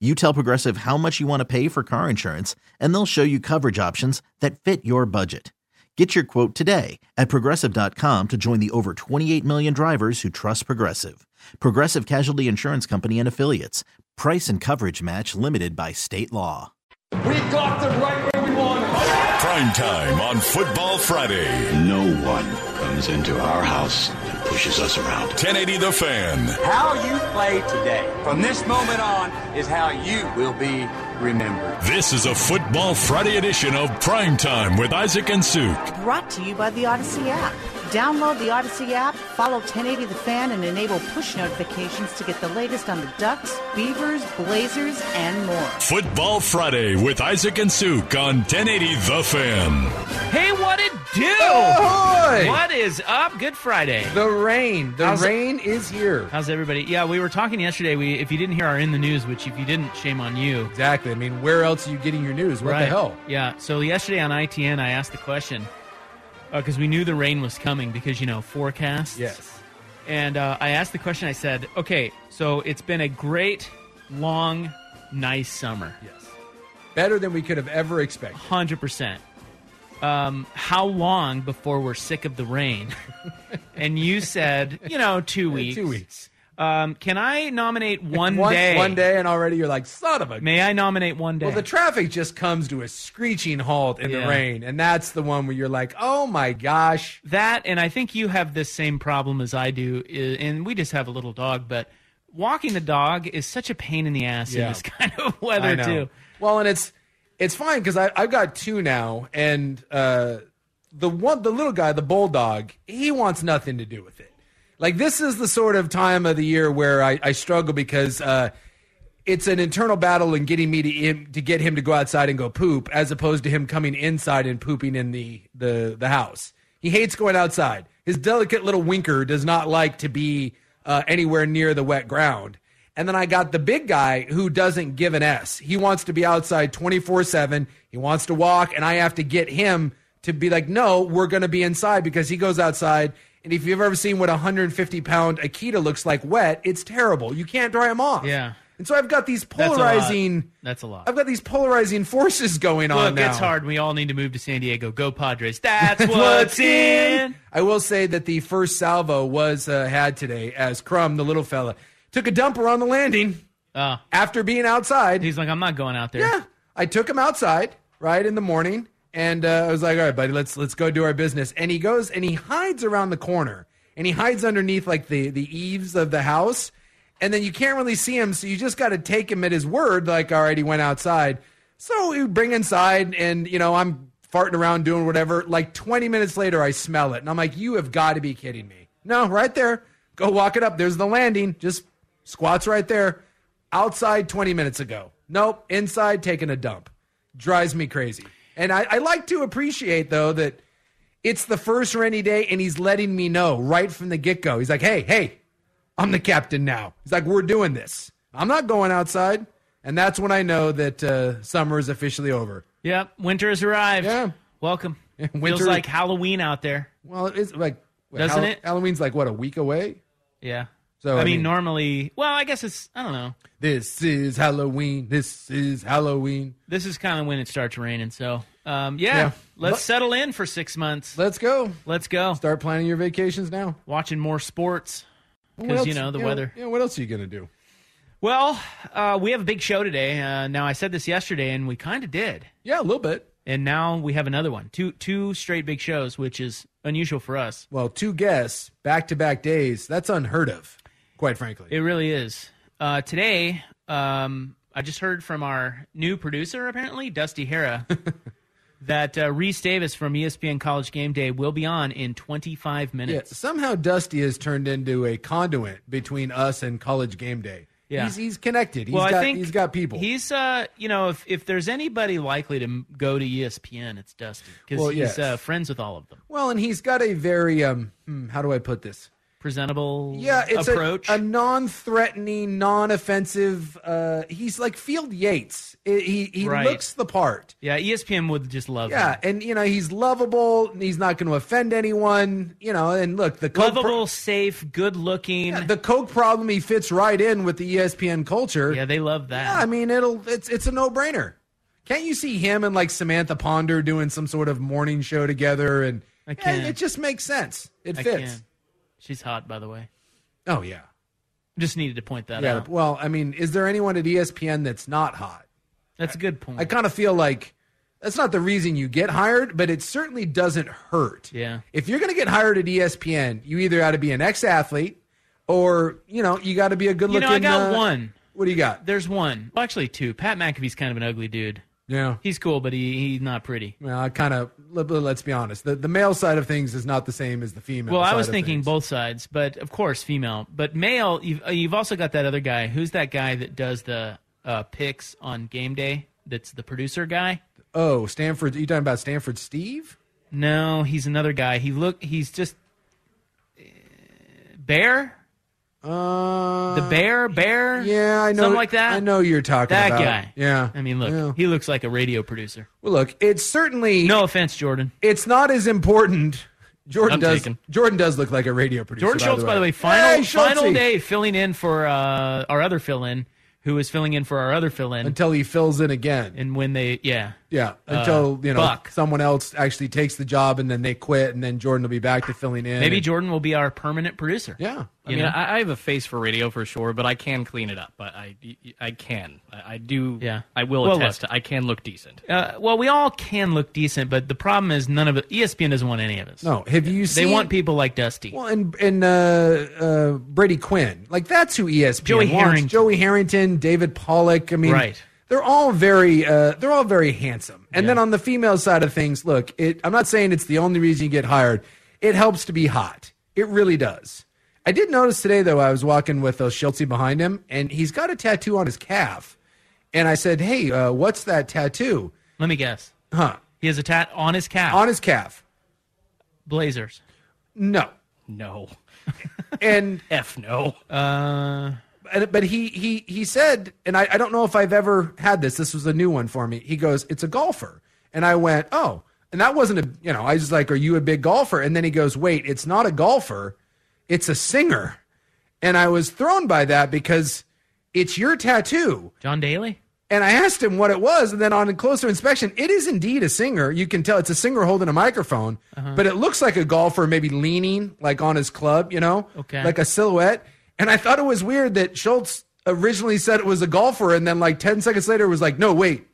You tell Progressive how much you want to pay for car insurance, and they'll show you coverage options that fit your budget. Get your quote today at Progressive.com to join the over 28 million drivers who trust Progressive. Progressive Casualty Insurance Company and Affiliates. Price and coverage match limited by state law. We got them right where we want them. Primetime on Football Friday. No one comes into our house and pushes us around. 1080 The Fan. How you play today, from this moment on, is how you will be remembered. This is a Football Friday edition of Primetime with Isaac and Suk. Brought to you by the Odyssey app. Download the Odyssey app, follow 1080 The Fan, and enable push notifications to get the latest on the Ducks, Beavers, Blazers, and more. Football Friday with Isaac and Suk on 1080 The Fan. Hey, what it do? Ahoy! What is up? Good Friday. The rain is here. How's everybody? Yeah, we were talking yesterday. If you didn't hear our In the News, which if you didn't, shame on you. Exactly. I mean, where else are you getting your news? What the hell? Yeah, so yesterday on ITN, I asked the question, because we knew the rain was coming because, you know, forecasts. Yes. And I asked the question, I said, okay, so it's been a great, long, nice summer. Yes. Better than we could have ever expected. 100%. How long before we're sick of the rain? And you said, 2 weeks. 2 weeks. Can I nominate one day? One day, and already you're like, son of a... May I nominate one day? Well, the traffic just comes to a screeching halt in the rain, and that's the one where you're like, oh my gosh. That, and I think you have this same problem as I do, and we just have a little dog, but walking the dog is such a pain in the ass in this kind of weather, too. Well, and it's fine, because I've got two now, and the little guy, the bulldog, he wants nothing to do with it. Like, this is the sort of time of the year where I struggle because it's an internal battle in getting me to get him to go outside and go poop, as opposed to him coming inside and pooping in the house. He hates going outside. His delicate little winker does not like to be anywhere near the wet ground. And then I got the big guy who doesn't give an S. He wants to be outside 24/7. He wants to walk, and I have to get him to be like, no, we're going to be inside, because he goes outside. And if you've ever seen what a 150-pound Akita looks like wet, it's terrible. You can't dry him off. Yeah. And so I've got these polarizing... That's a lot. I've got these polarizing forces going on now. Look, it's hard. We all need to move to San Diego. Go Padres. That's what's in. I will say that the first salvo was had today, as Crumb, the little fella, took a dumper on the landing after being outside. He's like, I'm not going out there. Yeah. I took him outside, right, in the morning. And I was like, all right, buddy, let's go do our business. And he goes and he hides around the corner. And he hides underneath, like, the eaves of the house. And then you can't really see him, so you just got to take him at his word. Like, all right, he went outside. So we bring inside, and, I'm farting around doing whatever. Like, 20 minutes later, I smell it. And I'm like, you have got to be kidding me. No, right there. Go walk it up. There's the landing. Just squats right there. Outside 20 minutes ago. Nope. Inside, taking a dump. Drives me crazy. And I like to appreciate, though, that it's the first rainy day, and he's letting me know right from the get-go. He's like, hey, I'm the captain now. He's like, we're doing this. I'm not going outside. And that's when I know that summer is officially over. Yep, winter has arrived. Yeah. Welcome. Winter. Feels like Halloween out there. Well, it's like... Doesn't it? Halloween's like, what, a week away? Yeah. So I mean, normally... Well, I guess it's... I don't know. This is Halloween. This is kind of when it starts raining, so... Let's settle in for 6 months. Let's go. Start planning your vacations now. Watching more sports because, the weather. Yeah, what else are you going to do? Well, we have a big show today. Now, I said this yesterday, and we kind of did. Yeah, a little bit. And now we have another one. Two straight big shows, which is unusual for us. Well, two guests, back-to-back days, that's unheard of, quite frankly. It really is. Today, I just heard from our new producer, apparently, Dusty Hera, that Reese Davis from ESPN College Game Day will be on in 25 minutes. Yeah, somehow Dusty has turned into a conduit between us and College Game Day. Yeah. He's connected. He's got people. He's, if there's anybody likely to go to ESPN, it's Dusty because he's friends with all of them. Well, and he's got a very, how do I put this? Presentable it's approach. A non-threatening, non-offensive. He's like Field Yates. He right. looks the part. Yeah, ESPN would just love him. Yeah, and, he's lovable. He's not going to offend anyone. And look, the Coke lovable, safe, good-looking. Yeah, the Coke problem, he fits right in with the ESPN culture. Yeah, they love that. Yeah, I mean, it's a no-brainer. Can't you see him and, like, Samantha Ponder doing some sort of morning show together? And I can. Yeah, it just makes sense. It fits. She's hot, by the way. Oh, yeah. Just needed to point that out. Well, I mean, is there anyone at ESPN that's not hot? That's a good point. I kind of feel like that's not the reason you get hired, but it certainly doesn't hurt. Yeah. If you're going to get hired at ESPN, you either got to be an ex-athlete or, you got to be a good-looking... I got one. What do you got? There's one. Well, actually two. Pat McAfee's kind of an ugly dude. Yeah. He's cool, but he's not pretty. Well, I kind of, let's be honest. The male side of things is not the same as the female side. Well, I was thinking both sides, but of course female. But male, you've also got that other guy. Who's that guy that does the picks on game day that's the producer guy? Oh, Stanford. Are you talking about Stanford Steve? No, he's another guy. He's just... Bear? The bear? Yeah, I know. Something like that? I know you're talking about. That guy. Yeah. I mean, look, he looks like a radio producer. Well, look, it's certainly... No offense, Jordan. It's not as important. Jordan does look like a radio producer, Jordan Schultz, by the way. Final day filling in for our other fill-in, who is filling in for our other fill-in. Until he fills in again. And when they... Yeah. Yeah, until, someone else actually takes the job and then they quit and then Jordan will be back to filling in. Maybe Jordan will be our permanent producer. Yeah. I have a face for radio for sure, but I can clean it up. I do. Yeah. I will attest to I can look decent. We all can look decent, but the problem is none of it. ESPN doesn't want any of us. No. Have you seen? They want people like Dusty. Well, and Brady Quinn. Like, that's who ESPN wants. Joey Harrington, David Pollock. I mean. Right. They're all very handsome. And then on the female side of things, look, I'm not saying it's the only reason you get hired. It helps to be hot. It really does. I did notice today, though, I was walking with Schultzy behind him, and he's got a tattoo on his calf. And I said, hey, what's that tattoo? Let me guess. Huh? He has a tat on his calf. On his calf. Blazers. No. And F no. But he said, and I don't know if I've ever had this. This was a new one for me. He goes, it's a golfer. And I went, oh. And that wasn't I was like, are you a big golfer? And then he goes, wait, it's not a golfer. It's a singer. And I was thrown by that because it's your tattoo. John Daly? And I asked him what it was. And then on closer inspection, it is indeed a singer. You can tell it's a singer holding a microphone. Uh-huh. But it looks like a golfer maybe leaning like on his club, okay. Like a silhouette. And I thought it was weird that Schultz originally said it was a golfer and then like 10 seconds later was like, no, wait.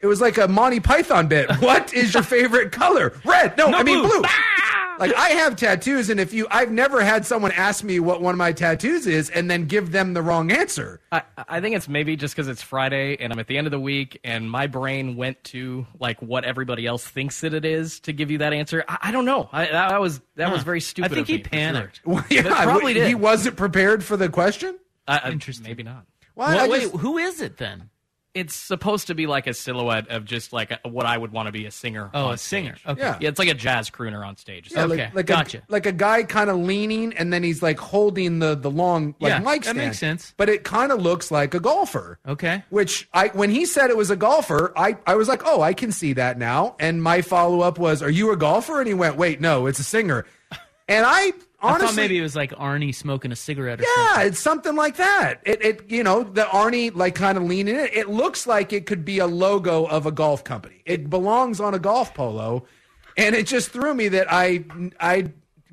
It was like a Monty Python bit. What is your favorite color? Red. Blue. Ah! Like I have tattoos and I've never had someone ask me what one of my tattoos is and then give them the wrong answer. I think it's maybe just because it's Friday and I'm at the end of the week and my brain went to like what everybody else thinks that it is to give you that answer. I don't know. That was very stupid. I think he panicked. Sure. Well, yeah, probably did. He wasn't prepared for the question? Interesting. Maybe not. Well, wait, who is it then? It's supposed to be like a silhouette of just like what I would want to be a singer. Oh, a singer. Okay. Yeah, it's like a jazz crooner on stage. Yeah, okay, like gotcha. Like a guy kind of leaning and then he's like holding the long mic stand. That makes sense. But it kind of looks like a golfer. Okay. Which when he said it was a golfer, I was like, oh, I can see that now. And my follow-up was, are you a golfer? And he went, wait, no, it's a singer. And I thought maybe it was like Arnie smoking a cigarette or something. Yeah, it's something like that. The Arnie like kind of leaning in it. It looks like it could be a logo of a golf company. It belongs on a golf polo. And it just threw me that I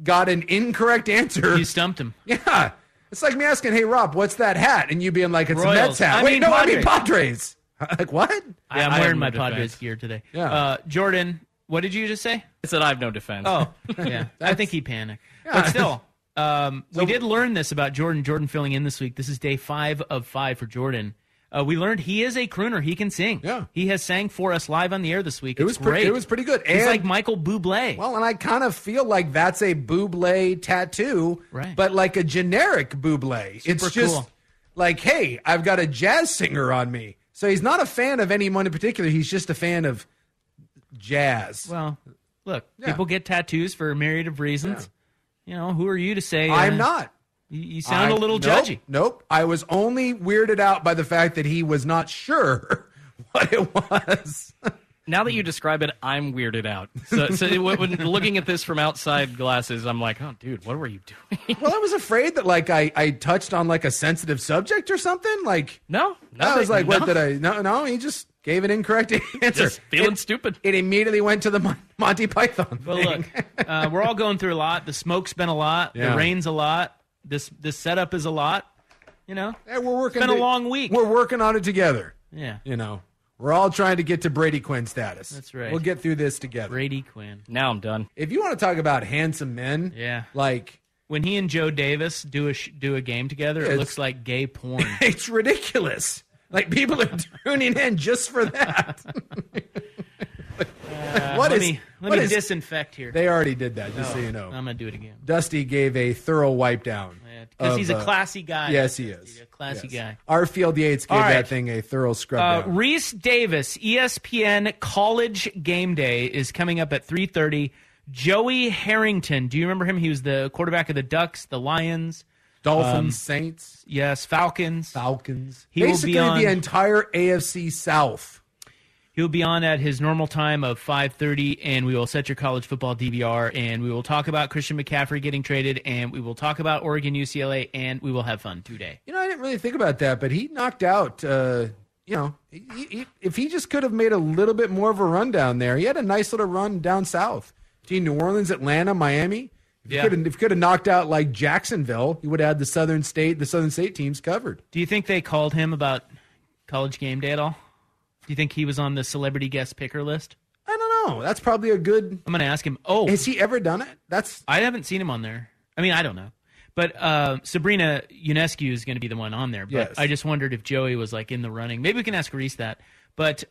got an incorrect answer. You stumped him. Yeah. It's like me asking, hey, Rob, what's that hat? And you being like, it's Royals. A Mets hat. I mean Padres. Like, what? Yeah, I'm wearing my Padres gear today. Yeah. Jordan, what did you just say? I said I have no defense. Oh, yeah. I think he panicked. Yeah. But still, We did learn this about Jordan. Jordan filling in this week. This is day 5 of 5 for Jordan. We learned he is a crooner. He can sing. Yeah. He has sang for us live on the air this week. It was great. It was pretty good. He's like Michael Bublé. Well, and I kind of feel like that's a Bublé tattoo, right, but like a generic Bublé. Super it's just cool. Like, hey, I've got a jazz singer on me. So he's not a fan of anyone in particular. He's just a fan of jazz. Well, look, people get tattoos for a myriad of reasons. Yeah. You know, who are you to say? I'm not. You sound a little judgy. Nope. I was only weirded out by the fact that he was not sure what it was. Now that you describe it, I'm weirded out. So when looking at this from outside glasses, I'm like, oh, dude, what were you doing? Well, I was afraid that like I touched on like a sensitive subject or something. Like I was like, what did I? No, he just gave an incorrect answer. Just feeling stupid. It immediately went to the Monty Python thing. Well, look, we're all going through a lot. The smoke's been a lot. Yeah. The rain's a lot. This setup is a lot, you know. Yeah, we're working. It's been a long week. We're working on it together. Yeah, you know, we're all trying to get to Brady Quinn status. That's right. We'll get through this together. Brady Quinn. Now I'm done. If you want to talk about handsome men, yeah, like when he and Joe Davis do a game together, it looks like gay porn. It's ridiculous. Like people are tuning in just for that. Let me disinfect here. They already did that, just so you know. I'm going to do it again. Dusty gave a thorough wipe down. Because he's a classy guy. Yes, he is. He's a classy guy. Our Field Yates gave that thing a thorough scrub down. Reese Davis, ESPN College Game Day is coming up at 3:30. Joey Harrington, do you remember him? He was the quarterback of the Ducks, the Lions. Dolphins, Saints. Yes, Falcons. He basically will be on the entire AFC South. He'll be on at his normal time of 5:30, and we will set your college football DVR, and we will talk about Christian McCaffrey getting traded, and we will talk about Oregon, UCLA, and we will have fun today. You know, I didn't really think about that, but he knocked out, if he just could have made a little bit more of a run down there. He had a nice little run down south. Team New Orleans, Atlanta, Miami. If he could have knocked out like Jacksonville, he would have had the Southern State teams covered. Do you think they called him about College Game Day at all? Do you think he was on the celebrity guest picker list? I don't know. That's probably a good... I'm going to ask him. Oh. Has he ever done it? I haven't seen him on there. I mean, I don't know. But Sabrina Ionescu is going to be the one on there. But yes. I just wondered if Joey was like in the running. Maybe we can ask Reese that. But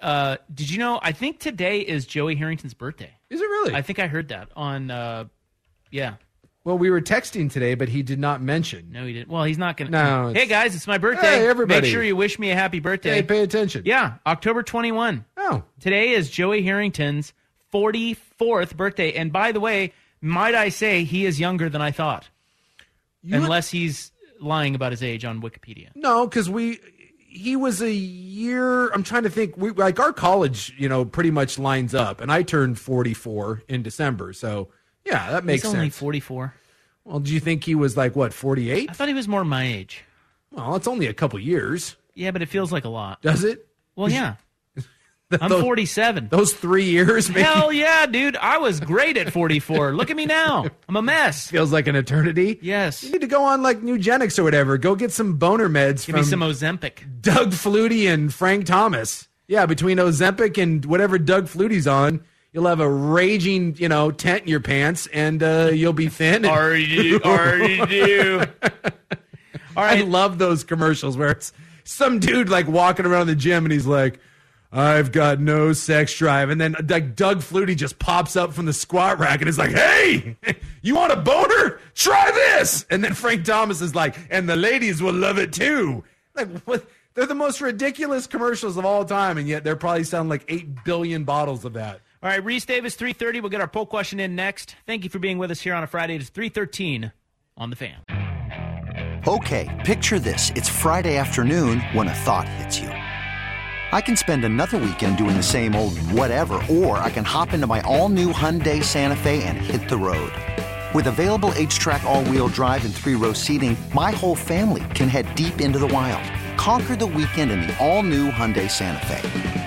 did you know, I think today is Joey Harrington's birthday. Is it really? I think I heard that on... Well, we were texting today, but he did not mention. No, he didn't. Well, he's not going to. No. Hey, guys, it's my birthday. Hey, everybody. Make sure you wish me a happy birthday. Hey, pay attention. Yeah, October 21. Oh. Today is Joey Harrington's 44th birthday. And by the way, might I say he is younger than I thought. Unless he's lying about his age on Wikipedia. No, because he was a year. I'm trying to think. Like our college, pretty much lines up. And I turned 44 in December, so. Yeah, that makes sense. He's only 44. Well, do you think he was like, what, 48? I thought he was more my age. Well, it's only a couple years. Yeah, but it feels like a lot. Does it? Well, yeah. I'm 47. Those 3 years, man. Hell yeah, dude. I was great at 44. Look at me now. I'm a mess. Feels like an eternity. Yes. You need to go on like Nugenics or whatever. Go get some boner meds. Give me some Ozempic. Doug Flutie and Frank Thomas. Yeah, between Ozempic and whatever Doug Flutie's on. You'll have a raging, tent in your pants, and you'll be thin. Already do. All right. I love those commercials where it's some dude, like, walking around the gym, and he's like, I've got no sex drive. And then, like, Doug Flutie just pops up from the squat rack, and is like, hey, you want a boner? Try this. And then Frank Thomas is like, and the ladies will love it, too. Like, what? They're the most ridiculous commercials of all time, and yet they're probably selling, like, 8 billion bottles of that. All right, Reese Davis, 3:30. We'll get our poll question in next. Thank you for being with us here on a Friday. It's 3:13 on The Fan. Okay, picture this. It's Friday afternoon when a thought hits you. I can spend another weekend doing the same old whatever, or I can hop into my all-new Hyundai Santa Fe and hit the road. With available H-Track all-wheel drive and 3-row seating, my whole family can head deep into the wild. Conquer the weekend in the all-new Hyundai Santa Fe.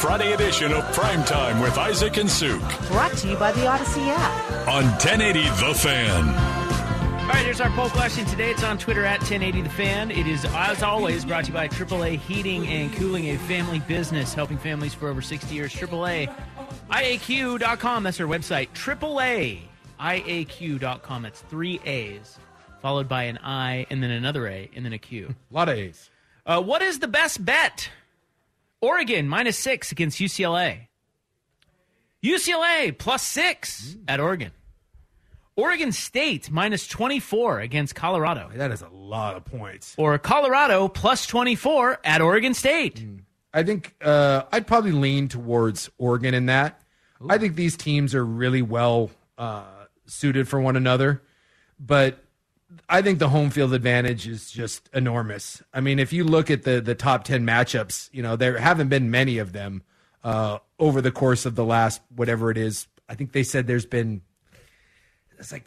Friday edition of Primetime with Isaac and Suk. Brought to you by the Odyssey app. On 1080 The Fan. All right, here's our poll question today. It's on Twitter at 1080 The Fan. It is, as always, brought to you by AAA Heating and Cooling, a family business helping families for over 60 years. AAA, IAQ.com. That's our website. AAA, IAQ.com. That's three A's, followed by an I, and then another A, and then a Q. A lot of A's. What is the best bet? Oregon, -6 against UCLA. UCLA, +6 at Oregon. Oregon State, -24 against Colorado. That is a lot of points. Or Colorado, +24 at Oregon State. I think I'd probably lean towards Oregon in that. Ooh. I think these teams are really well suited for one another. But I think the home field advantage is just enormous. I mean, if you look at the top 10 matchups, you know, there haven't been many of them over the course of the last whatever it is. I think they said there's been, it's like,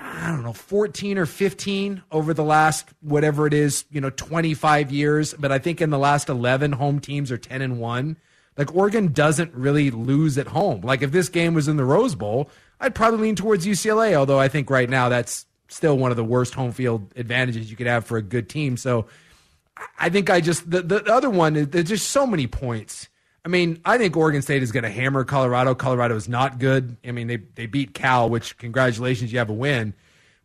I don't know, 14 or 15 over the last whatever it is, you know, 25 years. But I think in the last 11, home teams are 10-1. Like, Oregon doesn't really lose at home. Like, if this game was in the Rose Bowl, I'd probably lean towards UCLA, although I think right now that's still one of the worst home field advantages you could have for a good team. So I think I just, the other one, there's just so many points. I mean, I think Oregon State is going to hammer Colorado. Colorado is not good. I mean, they beat Cal, which, congratulations, you have a win.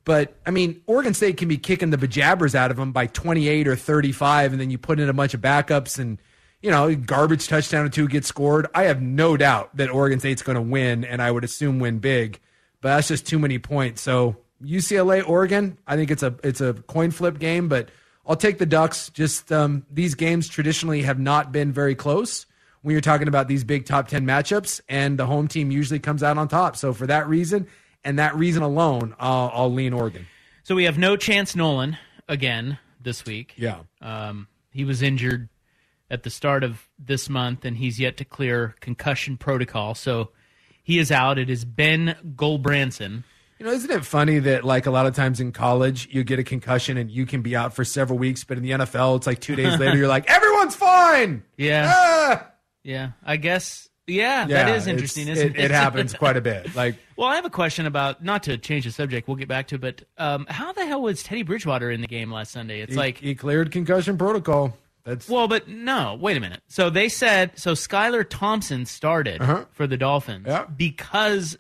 But, I mean, Oregon State can be kicking the bejabbers out of them by 28 or 35, and then you put in a bunch of backups and, you know, garbage touchdown or two gets scored. I have no doubt that Oregon State's going to win, and I would assume win big. But that's just too many points. So UCLA, Oregon, I think it's a coin flip game, but I'll take the Ducks. Just these games traditionally have not been very close when you're talking about these big top 10 matchups, and the home team usually comes out on top. So for that reason, and that reason alone, I'll lean Oregon. So we have no chance Nolan again this week. Yeah. He was injured at the start of this month, and he's yet to clear concussion protocol. So he is out. It is Ben Goldbranson. You know, isn't it funny that, like, a lot of times in college, you get a concussion and you can be out for several weeks, but in the NFL, it's like 2 days later, you're like, everyone's fine! Yeah. Ah! Yeah, I guess. Yeah, that is interesting, isn't it? It happens quite a bit. Like, well, I have a question about, not to change the subject, we'll get back to it, but how the hell was Teddy Bridgewater in the game last Sunday? It's like, he cleared concussion protocol. That's, well, but no, wait a minute. So they said, Skylar Thompson started for the Dolphins because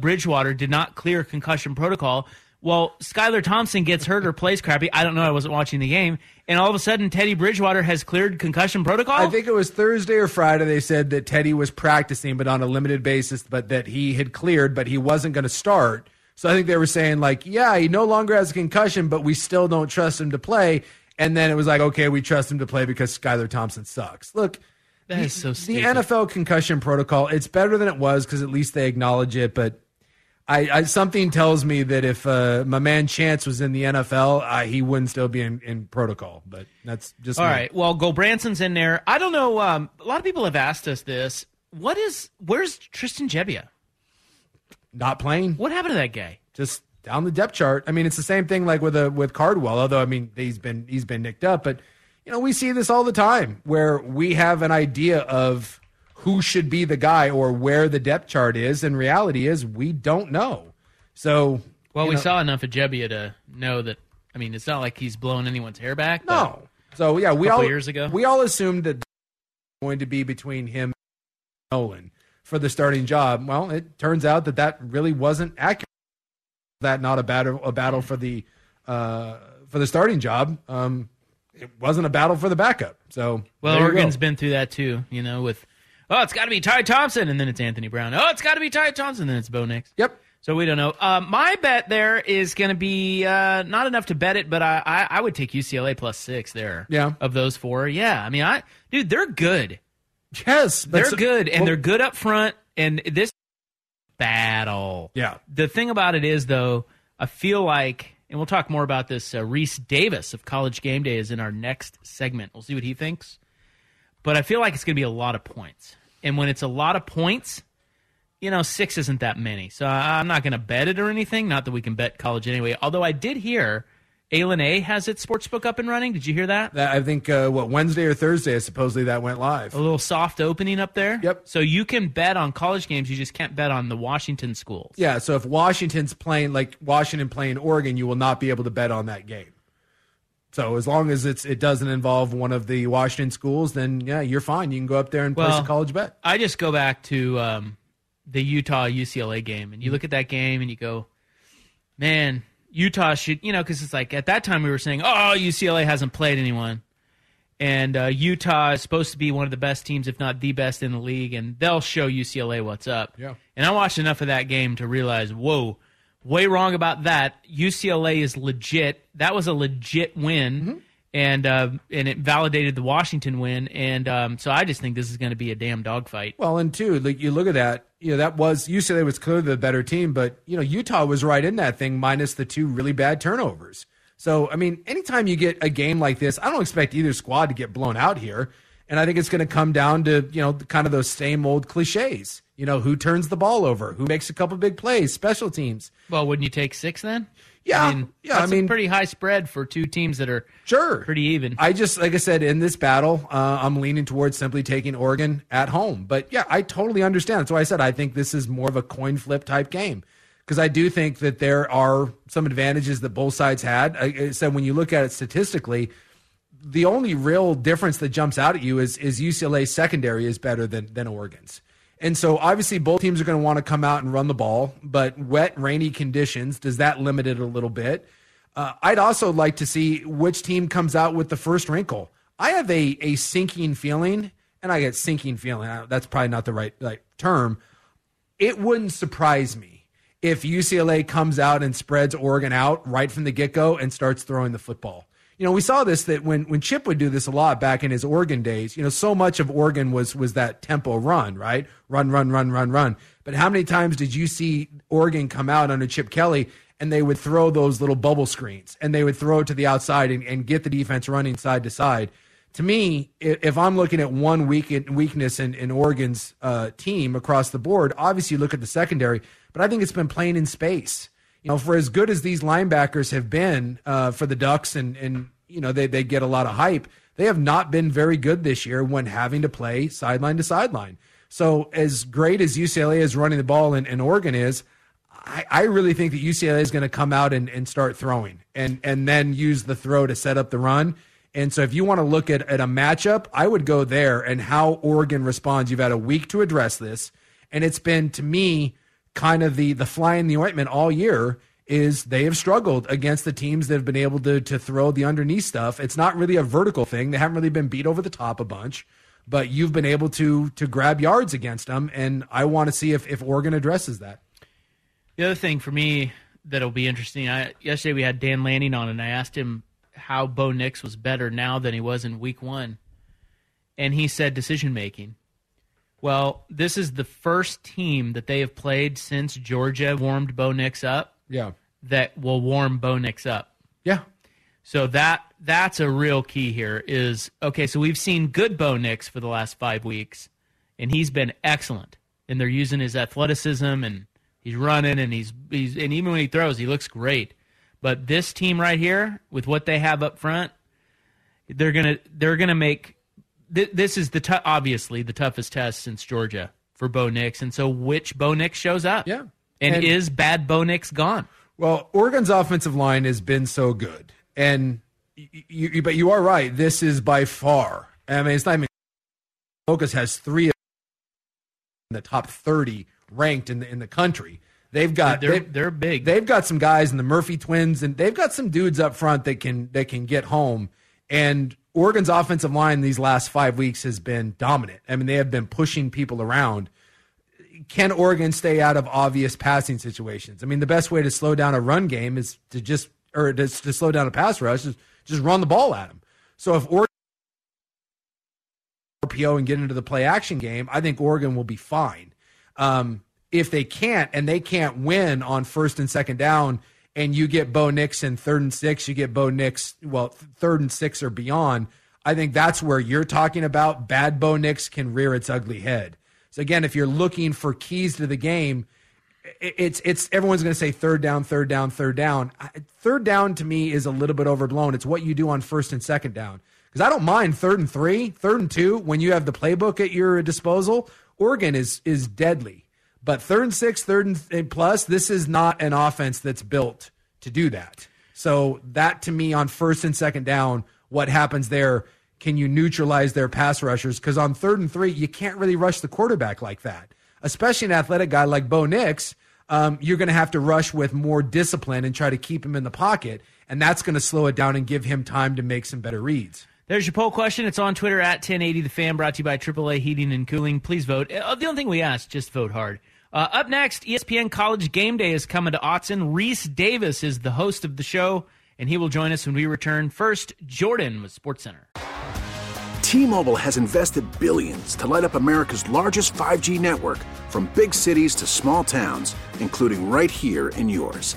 Bridgewater did not clear concussion protocol. Well, Skylar Thompson gets hurt or plays crappy. I don't know. I wasn't watching the game. And all of a sudden, Teddy Bridgewater has cleared concussion protocol? I think it was Thursday or Friday they said that Teddy was practicing, but on a limited basis, but that he had cleared, but he wasn't going to start. So I think they were saying, like, yeah, he no longer has a concussion, but we still don't trust him to play. And then it was like, okay, we trust him to play because Skylar Thompson sucks. Look, that is so stupid. The NFL concussion protocol, it's better than it was because at least they acknowledge it. But I something tells me that if my man Chance was in the NFL, he wouldn't still be in protocol. But that's just all me. Right. Well, Goldbranson's in there. I don't know. A lot of people have asked us this. Where's Tristan Jebbia? Not playing. What happened to that guy? Just down the depth chart. I mean, it's the same thing like with Cardwell. Although I mean, he's been nicked up, but. You know, we see this all the time where we have an idea of who should be the guy or where the depth chart is. And reality is we don't know. So, well, we saw enough of Jebbia to know that. I mean, it's not like he's blowing anyone's hair back. No. So, yeah, we all assumed that it was going to be between him and Nolan for the starting job. Well, it turns out that really wasn't accurate. That not a battle for the starting job. It wasn't a battle for the backup. So, well, Oregon's been through that too, with, oh, it's got to be Ty Thompson, and then it's Anthony Brown. Oh, it's got to be Ty Thompson, and then it's Bo Nix. Yep. So we don't know. My bet there is going to be not enough to bet it, but I would take UCLA +6 there. Yeah. Of those four, yeah. I mean, dude, they're good. Yes, they're good, and they're good up front. And this battle. Yeah. The thing about it is, though, I feel like, and we'll talk more about this. Reese Davis of College Game Day is in our next segment. We'll see what he thinks. But I feel like it's going to be a lot of points, and when it's a lot of points, 6 isn't that many, so I'm not going to bet it or anything. Not that we can bet college anyway. Although I did hear Alan A has its sportsbook up and running. Did you hear that? I think, Wednesday or Thursday, supposedly that went live. A little soft opening up there? Yep. So you can bet on college games. You just can't bet on the Washington schools. Yeah, so if Washington's playing, like Washington playing Oregon, you will not be able to bet on that game. So as long as it doesn't involve one of the Washington schools, then, yeah, you're fine. You can go up there and place a college bet. I just go back to... the Utah-UCLA game, and you look at that game and you go, man, Utah should, because it's like at that time we were saying, oh, UCLA hasn't played anyone, and Utah is supposed to be one of the best teams, if not the best in the league, and they'll show UCLA what's up. Yeah. And I watched enough of that game to realize, whoa, way wrong about that. UCLA is legit. That was a legit win, mm-hmm. And it validated the Washington win, and so I just think this is going to be a damn dogfight. Well, and two, like you look at that, that was UCLA was clearly the better team, but Utah was right in that thing, minus the two really bad turnovers. So I mean, anytime you get a game like this, I don't expect either squad to get blown out here, and I think it's going to come down to kind of those same old cliches. Who turns the ball over, who makes a couple big plays, special teams. Well, wouldn't you take 6 then? Yeah, I mean, a pretty high spread for two teams that are pretty even. I just, like I said, in this battle, I'm leaning towards simply taking Oregon at home. But, yeah, I totally understand. That's why I said I think this is more of a coin flip type game, because I do think that there are some advantages that both sides had. I said when you look at it statistically, the only real difference that jumps out at you is UCLA's secondary is better than Oregon's. And so, obviously, both teams are going to want to come out and run the ball, but wet, rainy conditions, does that limit it a little bit? I'd also like to see which team comes out with the first wrinkle. I have a sinking feeling, and I get sinking feeling. That's probably not the right term. It wouldn't surprise me if UCLA comes out and spreads Oregon out right from the get-go and starts throwing the football. We saw this, that when Chip would do this a lot back in his Oregon days, so much of Oregon was that tempo run, right? Run, run, run, run, run. But how many times did you see Oregon come out under Chip Kelly and they would throw those little bubble screens and they would throw it to the outside and get the defense running side to side? To me, if I'm looking at one weakness in Oregon's team across the board, obviously you look at the secondary, but I think it's been playing in space. For as good as these linebackers have been for the Ducks and they get a lot of hype, they have not been very good this year when having to play sideline to sideline. So as great as UCLA is running the ball and Oregon is, I really think that UCLA is going to come out and start throwing and then use the throw to set up the run. And so if you want to look at a matchup, I would go there and how Oregon responds. You've had a week to address this, and it's been, to me, kind of the fly in the ointment all year is they have struggled against the teams that have been able to throw the underneath stuff. It's not really a vertical thing. They haven't really been beat over the top a bunch, but you've been able to grab yards against them, and I want to see if Oregon addresses that. The other thing for me that'll be interesting, yesterday we had Dan Lanning on, and I asked him how Bo Nix was better now than he was in week one, and he said decision-making. Well, this is the first team that they have played since Georgia warmed Bo Nix up. Yeah, that will warm Bo Nix up. Yeah. So that's a real key here is, okay, so we've seen good Bo Nix for the last 5 weeks, and he's been excellent. And they're using his athleticism, and he's running, and he's and even when he throws, he looks great. But this team right here, with what they have up front, they're gonna make this is obviously the toughest test since Georgia for Bo Nix. And so which Bo Nix shows up? Yeah. And is bad Bo Nix gone? Well, Oregon's offensive line has been so good. And but you are right. This is by far. I mean, it's not even. Focus has three in the top 30 ranked in the country. They've got they're big. They've got some guys in the Murphy twins, and they've got some dudes up front that can get home. And Oregon's offensive line these last 5 weeks has been dominant. I mean, they have been pushing people around. Can Oregon stay out of obvious passing situations? I mean, the best way to slow down a run game is to slow down a pass rush is just run the ball at them. So if Oregon RPO and get into the play action game, I think Oregon will be fine. If they can't, and they can't win on first and second down, and you get Bo Nix in third and six, you get Bo Nix, well, third and six or beyond, I think that's where you're talking about bad Bo Nix can rear its ugly head. So, again, if you're looking for keys to the game, it's everyone's going to say third down. Third down to me is a little bit overblown. It's what you do on first and second down. Because I don't mind third and three, third and two, when you have the playbook at your disposal. Oregon is deadly. But third and six, third and plus, this is not an offense that's built to do that. So that, to me, on first and second down, what happens there, can you neutralize their pass rushers? Because on third and three, you can't really rush the quarterback like that. Especially an athletic guy like Bo Nix, you're going to have to rush with more discipline and try to keep him in the pocket, and that's going to slow it down and give him time to make some better reads. There's your poll question. It's on Twitter at 1080 The Fan, brought to you by AAA Heating and Cooling. Please vote. The only thing we ask, just vote hard. Up next, ESPN College Game Day is coming to Autzen. Reese Davis is the host of the show, and he will join us when we return. First, Jordan with SportsCenter. T-Mobile has invested billions to light up America's largest 5G network, from big cities to small towns, including right here in yours.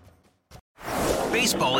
Baseball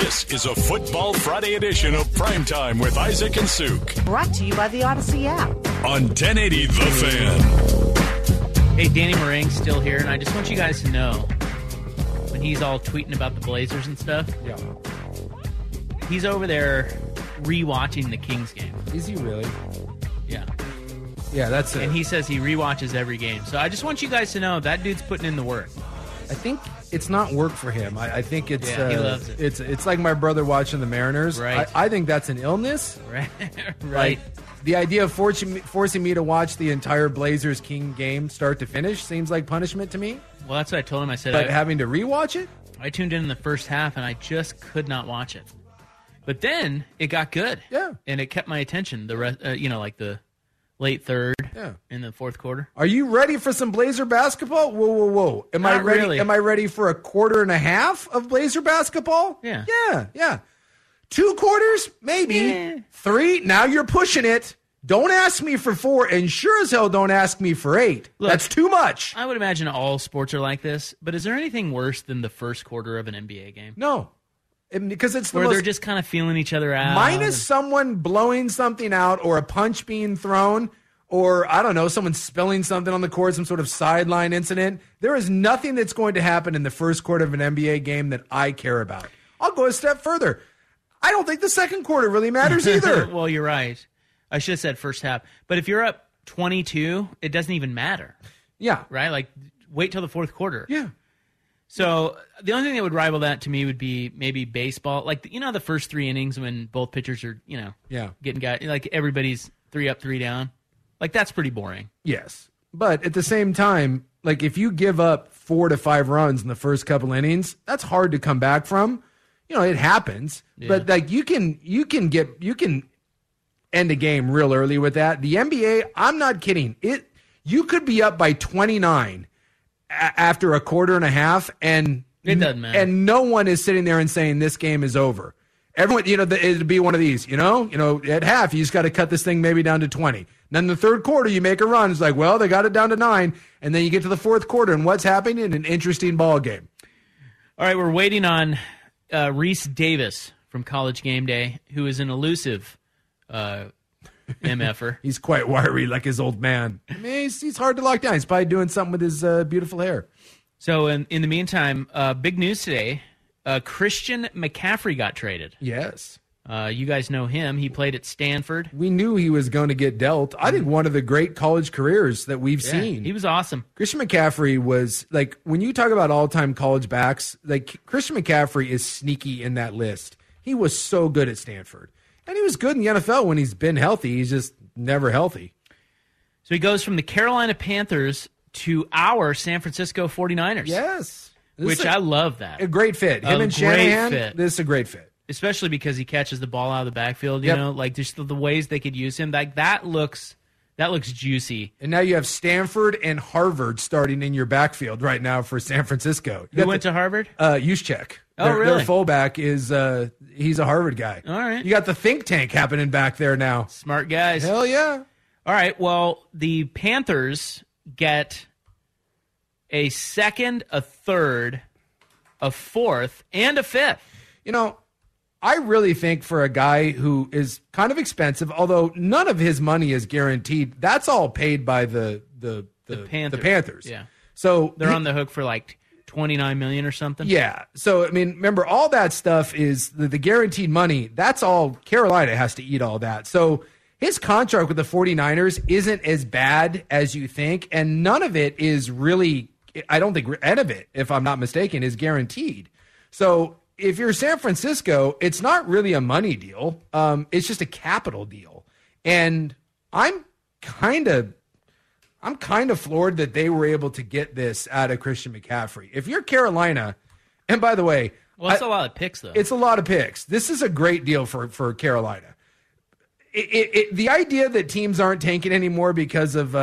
This is a Football Friday edition of Primetime with Isaac and Suk. Brought to you by the Odyssey app. On 1080 The Fan. Hey, Danny Murang's still here, and I just want you guys to know, when he's all tweeting about the Blazers and stuff, yeah, he's over there rewatching the Kings game. Is he really? Yeah. Yeah, that's it. And he says he rewatches every game. So I just want you guys to know that dude's putting in the work. I think it's not work for him. I think it's he loves it. It's like my brother watching the Mariners. Right. I think that's an illness. Right. Right. Like, the idea of forcing me to watch the entire Blazers King game start to finish seems like punishment to me. Well, that's what I told him. I said, but having to rewatch it, I tuned in the first half and I just could not watch it. But then it got good. Yeah. And it kept my attention. The rest, like the late third, yeah, in the fourth quarter. Are you ready for some Blazer basketball? Whoa. Not I ready? Really. Am I ready for a quarter and a half of Blazer basketball? Yeah. 2 quarters? Maybe. Yeah. 3? Now you're pushing it. Don't ask me for 4, and sure as hell don't ask me for 8. Look, that's too much. I would imagine all sports are like this, but is there anything worse than the first quarter of an NBA game? No. Because it's the they're just kind of feeling each other out. Minus someone blowing something out or a punch being thrown or, I don't know, someone spilling something on the court, some sort of sideline incident. There is nothing that's going to happen in the first quarter of an NBA game that I care about. I'll go a step further. I don't think the second quarter really matters either. Well, you're right. I should have said first half. But if you're up 22, it doesn't even matter. Yeah. Right? Like, wait till the fourth quarter. Yeah. So the only thing that would rival that to me would be maybe baseball. Like, the first 3 innings when both pitchers are, getting guys, like everybody's 3 up, 3 down. Like, that's pretty boring. Yes. But at the same time, like if you give up 4 to 5 runs in the first couple innings, that's hard to come back from. You know, it happens. Yeah. But like you can end a game real early with that. The NBA, I'm not kidding. You could be up by 29 after a quarter and a half, and it doesn't matter. And no one is sitting there and saying this game is over. Everyone, you know, it'd be one of these. You know, at half, you just got to cut this thing maybe down to 20. Then the third quarter, you make a run. It's like, well, they got it down to 9, and then you get to the fourth quarter, and what's happening? An interesting ball game. All right, we're waiting on Reese Davis from College Game Day, who is an elusive MFer. He's quite wiry, like his old man. I mean, he's hard to lock down. He's probably doing something with his beautiful hair. So, in the meantime, big news today. Christian McCaffrey got traded. Yes. You guys know him. He played at Stanford. We knew he was going to get dealt. I think one of the great college careers that we've seen. He was awesome. Christian McCaffrey was, like, when you talk about all-time college backs, like, Christian McCaffrey is sneaky in that list. He was so good at Stanford. And he was good in the NFL when he's been healthy. He's just never healthy. So he goes from the Carolina Panthers to our San Francisco 49ers. Yes. Which I love that. A great fit. Him and Shanahan, this is a great fit. Especially because he catches the ball out of the backfield, you know, like just the ways they could use him. Like that looks juicy. And now you have Stanford and Harvard starting in your backfield right now for San Francisco. Who went to Harvard? Juszczyk. Oh, really? Their fullback is he's a Harvard guy. All right. You got the think tank happening back there now. Smart guys. Hell yeah. All right, well, the Panthers get a second, a third, a fourth, and a fifth. You know, I really think for a guy who is kind of expensive, although none of his money is guaranteed, that's all paid by the Panthers. The Panthers. Yeah. So they're on the hook for like $29 million or something. Yeah. So, I mean, remember, all that stuff is the guaranteed money. That's all. Carolina has to eat all that. So his contract with the 49ers isn't as bad as you think, and none of it is really... I don't think end of it, if I'm not mistaken, is guaranteed. So if you're San Francisco, it's not really a money deal. It's just a capital deal. And I'm kind of floored that they were able to get this out of Christian McCaffrey. If you're Carolina, and by the way, it's a lot of picks though. It's a lot of picks. This is a great deal for Carolina. The idea that teams aren't tanking anymore because of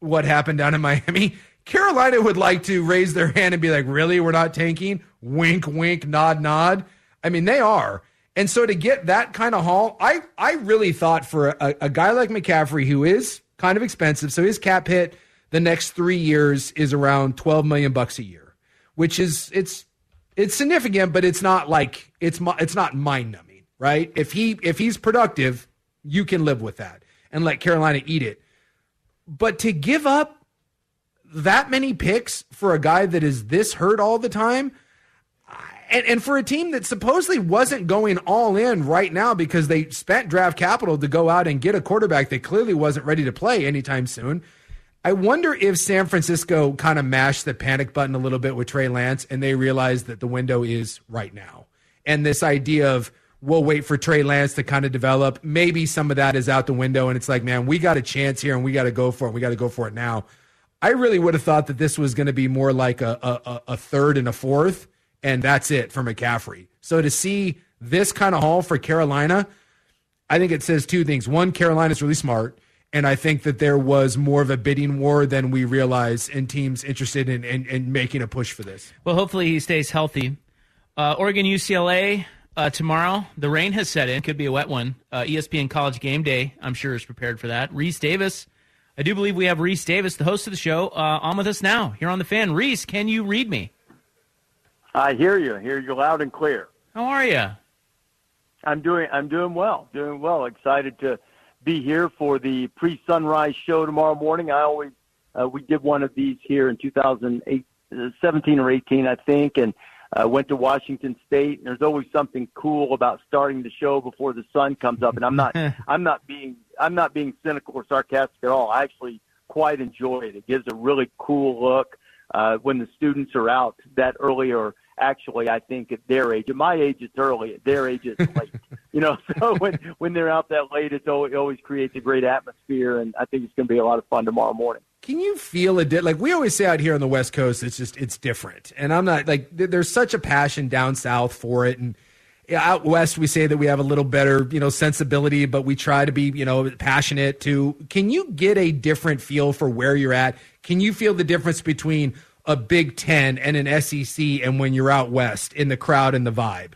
what happened down in Miami. Carolina would like to raise their hand and be like, really, we're not tanking? Wink, wink, nod, nod. I mean, they are. And so to get that kind of haul, I really thought for a guy like McCaffrey, who is kind of expensive, so his cap hit the next 3 years is around $12 million a year, which is it's significant, but it's not like it's not mind-numbing, right? If he's productive, you can live with that and let Carolina eat it. But to give up that many picks for a guy that is this hurt all the time, and for a team that supposedly wasn't going all in right now because they spent draft capital to go out and get a quarterback that clearly wasn't ready to play anytime soon. I wonder if San Francisco kind of mashed the panic button a little bit with Trey Lance and they realized that the window is right now. And this idea of we'll wait for Trey Lance to kind of develop, maybe some of that is out the window and it's like, man, we got a chance here and we got to go for it. We got to go for it now. I really would have thought that this was going to be more like a third and a fourth, and that's it for McCaffrey. So to see this kind of haul for Carolina, I think it says two things. One, Carolina's really smart, and I think that there was more of a bidding war than we realize and teams interested in making a push for this. Well, hopefully he stays healthy. Oregon, UCLA tomorrow. The rain has set in. Could be a wet one. ESPN College Game Day, I'm sure, is prepared for that. Reese Davis. I do believe we have Reese Davis, the host of the show, on with us now here on The Fan. Reese, can you read me? I hear you. I hear you loud and clear. How are you? I'm doing well. Excited to be here for the pre-sunrise show tomorrow morning. I always we did one of these here in 2017 or 18, I think, and went to Washington State. And there's always something cool about starting the show before the sun comes up. And I'm not being cynical or sarcastic at all. I actually quite enjoy it. It gives a really cool look when the students are out that early, or actually, I think at their age, at my age, it's early. At their age, it's late. You know, so when they're out that late, it always creates a great atmosphere, and I think it's going to be a lot of fun tomorrow morning. Can you feel it? Like we always say out here on the West Coast, it's different. And I'm not like there's such a passion down south for it. And out west, we say that we have a little better, sensibility, but we try to be, passionate too. Can you get a different feel for where you're at? Can you feel the difference between a Big Ten and an SEC and when you're out west in the crowd and the vibe?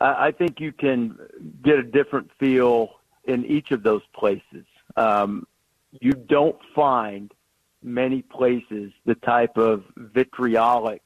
I think you can get a different feel in each of those places. You don't find many places the type of vitriolic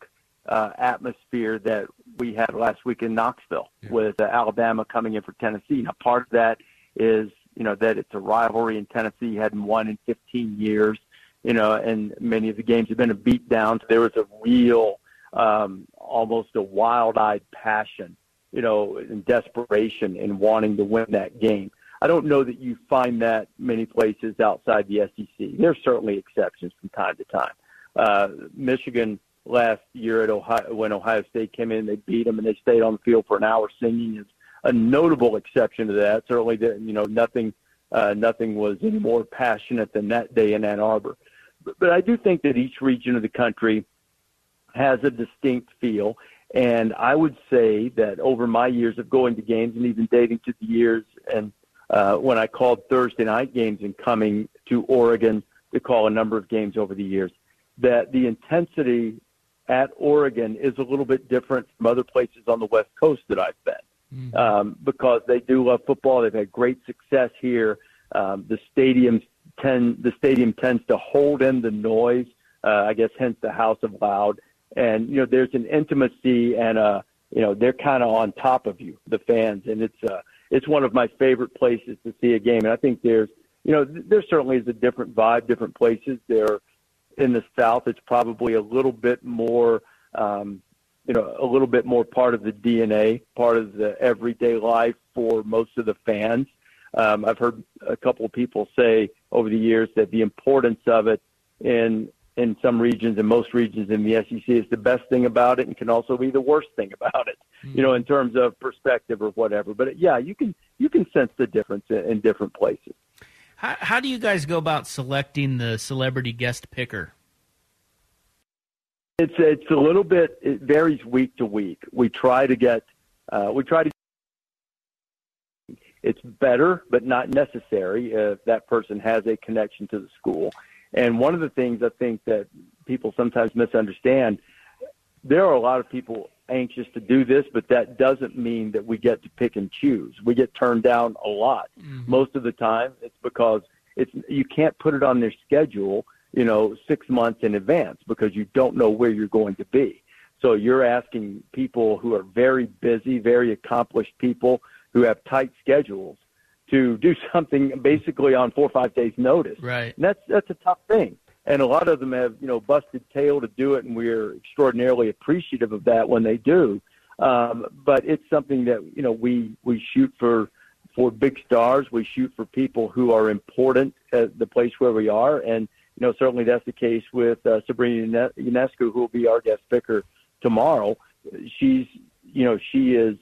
atmosphere that we had last week in Knoxville with Alabama coming in for Tennessee. Now, part of that is, that it's a rivalry, and Tennessee hadn't won in 15 years, and many of the games have been a beatdown. So there was a real, almost a wild-eyed passion, and desperation in wanting to win that game. I don't know that you find that many places outside the SEC. There's certainly exceptions from time to time. Michigan last year at Ohio, when Ohio State came in, they beat them and they stayed on the field for an hour singing is a notable exception to that. Certainly, nothing was any more passionate than that day in Ann Arbor. But I do think that each region of the country has a distinct feel. And I would say that over my years of going to games and even dating to the years and when I called Thursday night games and coming to Oregon to call a number of games over the years, that the intensity at Oregon is a little bit different from other places on the West Coast that I've been because they do love football. They've had great success here. The stadium tends to hold in the noise, I guess, hence the House of Loud. And, there's an intimacy and, they're kind of on top of you, the fans. And it's one of my favorite places to see a game. And I think there's, there certainly is a different vibe, different places. There in the South, it's probably a little bit more, a little bit more part of the DNA, part of the everyday life for most of the fans. I've heard a couple of people say over the years that the importance of it in some regions and most regions in the SEC is the best thing about it and can also be the worst thing about it, in terms of perspective or whatever. But yeah, you can sense the difference in different places. How do you guys go about selecting the celebrity guest picker? It's a little bit, it varies week to week. We try to get, it's better, but not necessary if that person has a connection to the school. And one of the things I think that people sometimes misunderstand, there are a lot of people anxious to do this, but that doesn't mean that we get to pick and choose. We get turned down a lot. Mm-hmm. Most of the time it's because you can't put it on their schedule, 6 months in advance because you don't know where you're going to be. So you're asking people who are very busy, very accomplished people who have tight schedules to do something basically on 4 or 5 days' notice. Right. And that's a tough thing. And a lot of them have, busted tail to do it, and we're extraordinarily appreciative of that when they do. But it's something that, we shoot for big stars. We shoot for people who are important at the place where we are. And, certainly that's the case with Sabrina Ionescu, who will be our guest picker tomorrow. She is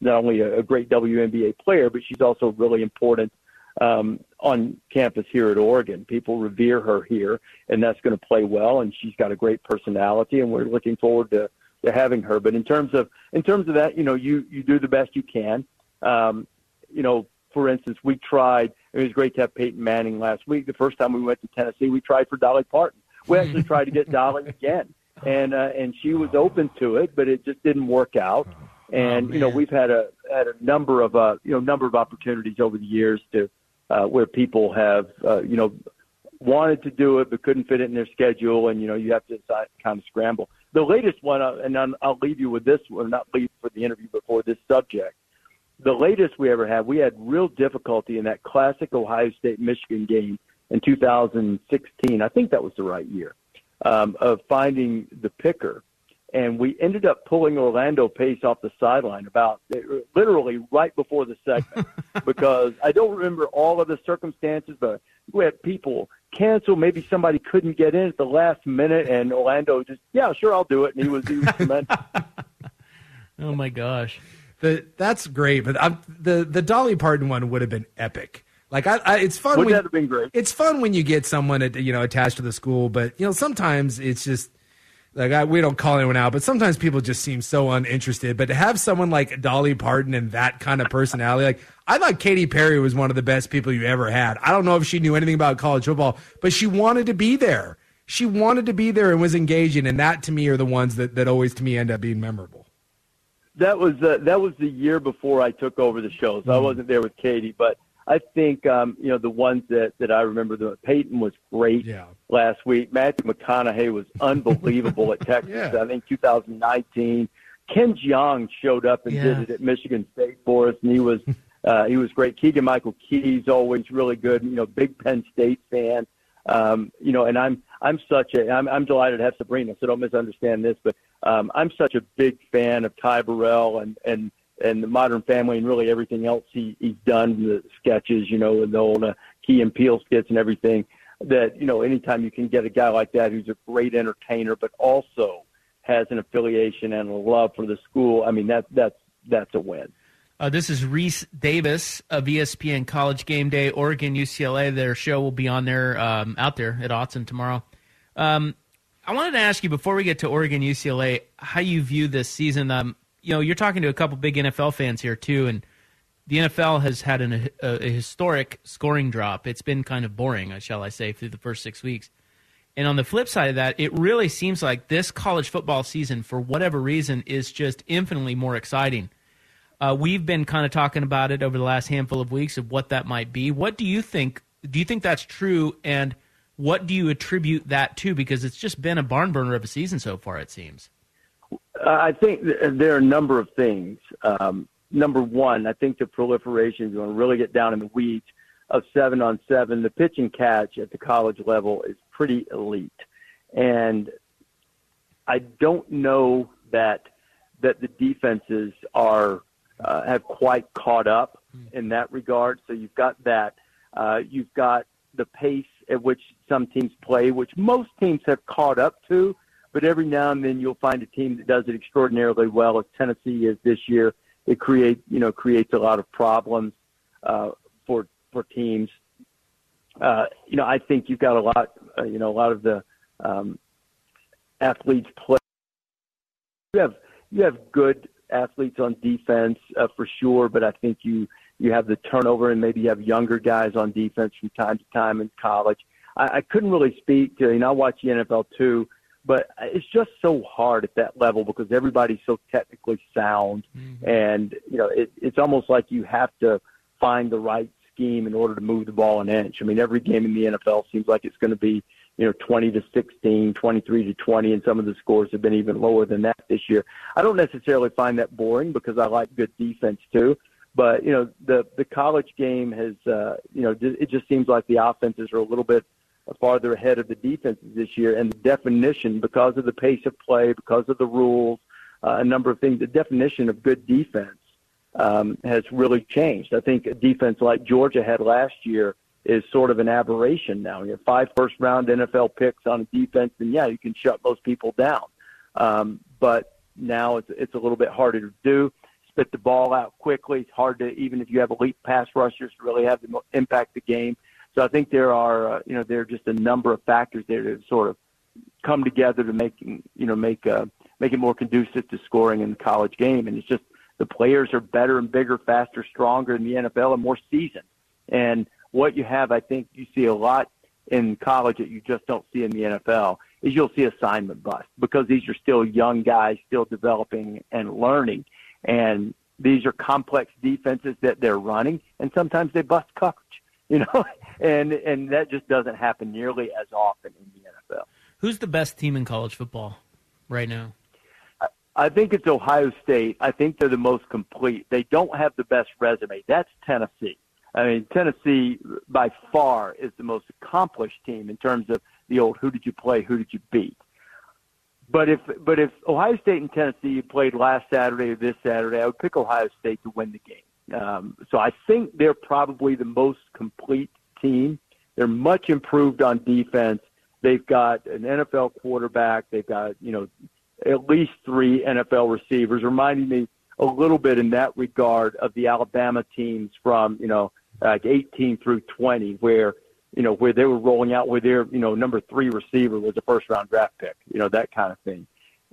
not only a great WNBA player, but she's also really important on campus here at Oregon. People revere her here, and that's going to play well. And she's got a great personality, and we're looking forward to having her. But in terms of that, you do the best you can. For instance, we tried. It was great to have Peyton Manning last week. The first time we went to Tennessee, we tried for Dolly Parton. We actually tried to get Dolly again. And she was open to it, but it just didn't work out. And we've had a number of opportunities over the years to where people have wanted to do it but couldn't fit it in their schedule, and you have to decide, kind of scramble. The latest one, and I'll leave you with this one, not leave for the interview before this subject. The latest we ever had, we had real difficulty in that classic Ohio State-Michigan game in 2016. I think that was the right year. Of finding the picker, and we ended up pulling Orlando Pace off the sideline about literally right before the segment because I don't remember all of the circumstances, but we had people cancel. Maybe somebody couldn't get in at the last minute, and Orlando just, yeah, sure, I'll do it, and he was tremendous. Oh my gosh, that's great. But the Dolly Parton one would have been epic. Like it's fun. Wouldn't that have been great? It's fun when you get someone attached to the school, but sometimes it's just like we don't call anyone out, but sometimes people just seem so uninterested. But to have someone like Dolly Parton and that kind of personality, like I thought Katy Perry was one of the best people you ever had. I don't know if she knew anything about college football, but she wanted to be there. She wanted to be there and was engaging, and that to me are the ones that always to me end up being memorable. That was the year before I took over the show, so I wasn't there with Katie. But I think the ones that I remember. Peyton was great last week. Matthew McConaughey was unbelievable at Texas. I think 2019. Ken Jeong showed up and did it at Michigan State for us, and he was great. Keegan-Michael Key's always really good. Big Penn State fan. And I'm delighted to have Sabrina, so don't misunderstand this, but I'm such a big fan of Ty Burrell and the Modern Family and really everything else he's done, the sketches, and the old Key and Peele skits and everything that, anytime you can get a guy like that who's a great entertainer but also has an affiliation and a love for the school, I mean, that's a win. This is Reese Davis of ESPN College Game Day, Oregon, UCLA. Their show will be on there, out there at Autzen tomorrow. I wanted to ask you, before we get to Oregon, UCLA, how you view this season. You're talking to a couple big NFL fans here, too, and the NFL has had a historic scoring drop. It's been kind of boring, shall I say, through the first 6 weeks. And on the flip side of that, it really seems like this college football season, for whatever reason, is just infinitely more exciting. We've been kind of talking about it over the last handful of weeks of what that might be. What do you think? Do you think that's true? And what do you attribute that to? Because it's just been a barn burner of a season so far, it seems. I think there are a number of things. Number one, I think the proliferation is going to really get down in the weeds of 7-on-7. The pitch and catch at the college level is pretty elite. And I don't know that the defenses are – have quite caught up in that regard. So you've got that. You've got the pace at which some teams play, which most teams have caught up to, but every now and then you'll find a team that does it extraordinarily well, as Tennessee is this year. It creates a lot of problems for teams. I think you've got a lot of the athletes play. You have good athletes on defense for sure, but I think you have the turnover, and maybe you have younger guys on defense from time to time in college. I couldn't really speak to, I watch the NFL too, but it's just so hard at that level because everybody's so technically sound, and it's almost like you have to find the right scheme in order to move the ball an inch. I mean, every game in the NFL seems like it's going to be 20-16, 23-20, and some of the scores have been even lower than that this year. I don't necessarily find that boring because I like good defense too. But the college game has it just seems like the offenses are a little bit farther ahead of the defenses this year. And the definition, because of the pace of play, because of the rules, a number of things, the definition of good defense has really changed. I think a defense like Georgia had last year is sort of an aberration now. You have 5 first-round NFL picks on a defense, and you can shut most people down. But now it's a little bit harder to do. Spit the ball out quickly. It's hard to, even if you have elite pass rushers, to really have them impact the game. So I think there are, there are just a number of factors there that sort of come together to make it more conducive to scoring in the college game. And it's just the players are better and bigger, faster, stronger in the NFL and more seasoned. And what you have, I think you see a lot in college that you just don't see in the NFL, is you'll see assignment bust because these are still young guys still developing and learning. And these are complex defenses that they're running, and sometimes they bust coverage, and that just doesn't happen nearly as often in the NFL. Who's the best team in college football right now? I think it's Ohio State. I think they're the most complete. They don't have the best resume. That's Tennessee. I mean, Tennessee by far is the most accomplished team in terms of the old who did you play, who did you beat. But if Ohio State and Tennessee played last Saturday or this Saturday, I would pick Ohio State to win the game. So I think they're probably the most complete team. They're much improved on defense. They've got an NFL quarterback. They've got, at least 3 NFL receivers, reminding me a little bit in that regard of the Alabama teams from, like 18 through 20, where, you know, where they were rolling out, where their, you know, number three receiver was a first-round draft pick, you know, that kind of thing.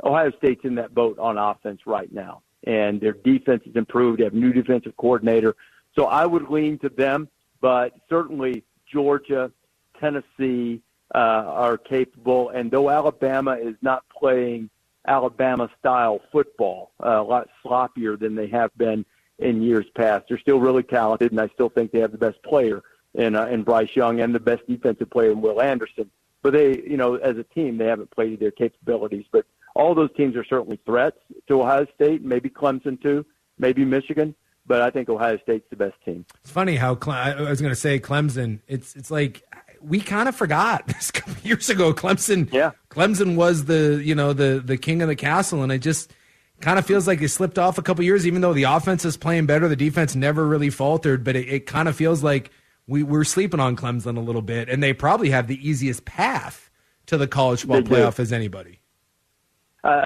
Ohio State's in that boat on offense right now, and their defense has improved. They have a new defensive coordinator. So I would lean to them, but certainly Georgia, Tennessee are capable. And though Alabama is not playing Alabama-style football, a lot sloppier than they have been in years past, they're still really talented, and I still think they have the best player in Bryce Young and the best defensive player in Will Anderson. But they, you know, as a team, they haven't played to their capabilities. But all those teams are certainly threats to Ohio State, maybe Clemson too, maybe Michigan. But I think Ohio State's the best team. It's funny how I was going to say Clemson. It's like we kind of forgot this couple years ago. Clemson, yeah. Clemson was the, you know, the king of the castle, and it just kind of feels like it slipped off a couple years. Even though the offense is playing better, the defense never really faltered. But it kind of feels like we're sleeping on Clemson a little bit, and they probably have the easiest path to the college football playoff as anybody.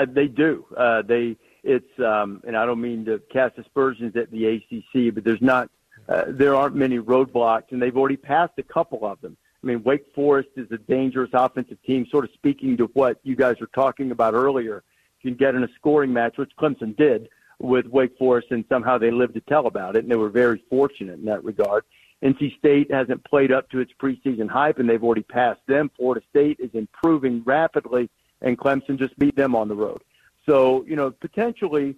They do. And I don't mean to cast aspersions at the ACC, but there aren't many roadblocks, and they've already passed a couple of them. I mean, Wake Forest is a dangerous offensive team, sort of speaking to what you guys were talking about earlier. You can get in a scoring match, which Clemson did with Wake Forest, and somehow they lived to tell about it, and they were very fortunate in that regard. NC State hasn't played up to its preseason hype, and they've already passed them. Florida State is improving rapidly, and Clemson just beat them on the road. So, you know, potentially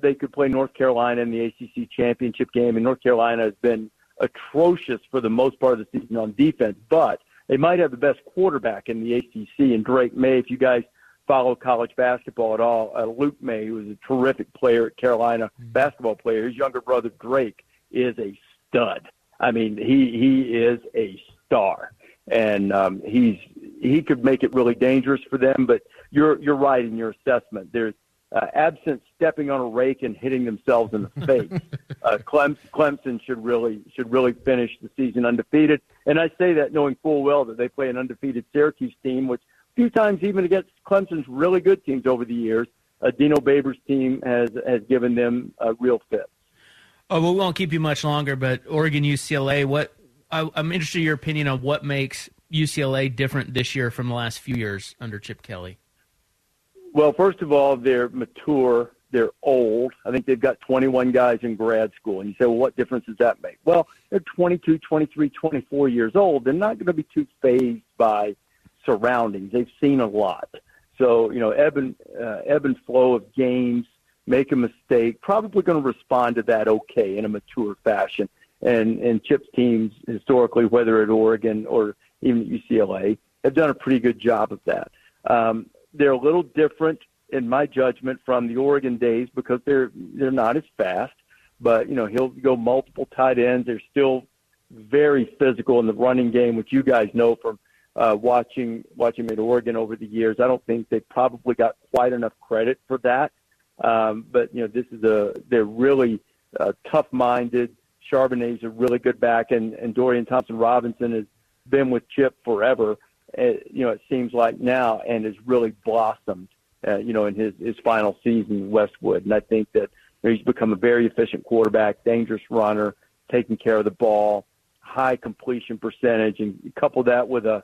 they could play North Carolina in the ACC championship game, and North Carolina has been atrocious for the most part of the season on defense, but they might have the best quarterback in the ACC, and Drake May, if you guys follow college basketball at all, Luke May, who was a terrific player at Carolina, basketball player, his younger brother Drake is a stud. I mean, he is a star, and he could make it really dangerous for them. But you're right in your assessment. There's absent stepping on a rake and hitting themselves in the face. Clemson should really finish the season undefeated. And I say that knowing full well that they play an undefeated Syracuse team, which a few times even against Clemson's really good teams over the years, Dino Babers' team has given them a real fit. Oh, well, we won't keep you much longer, but Oregon, UCLA, I'm interested in your opinion on what makes UCLA different this year from the last few years under Chip Kelly. Well, first of all, they're mature. They're old. I think they've got 21 guys in grad school. And you say, well, what difference does that make? Well, they're 22, 23, 24 years old. They're not going to be too fazed by surroundings. They've seen a lot. So, you know, ebb and flow of games, make a mistake, probably going to respond to that okay in a mature fashion. And Chip's teams historically, whether at Oregon or even at UCLA, have done a pretty good job of that. They're a little different, in my judgment, from the Oregon days because they're not as fast. But, you know, he'll go multiple tight ends. They're still very physical in the running game, which you guys know from watching at Oregon over the years. I don't think they probably got quite enough credit for that. But, you know, they're really tough-minded. Charbonnet's a really good back, and Dorian Thompson-Robinson has been with Chip forever, you know, it seems like now, and has really blossomed, you know, in his final season in Westwood. And I think that, you know, he's become a very efficient quarterback, dangerous runner, taking care of the ball, high completion percentage, and you couple that with a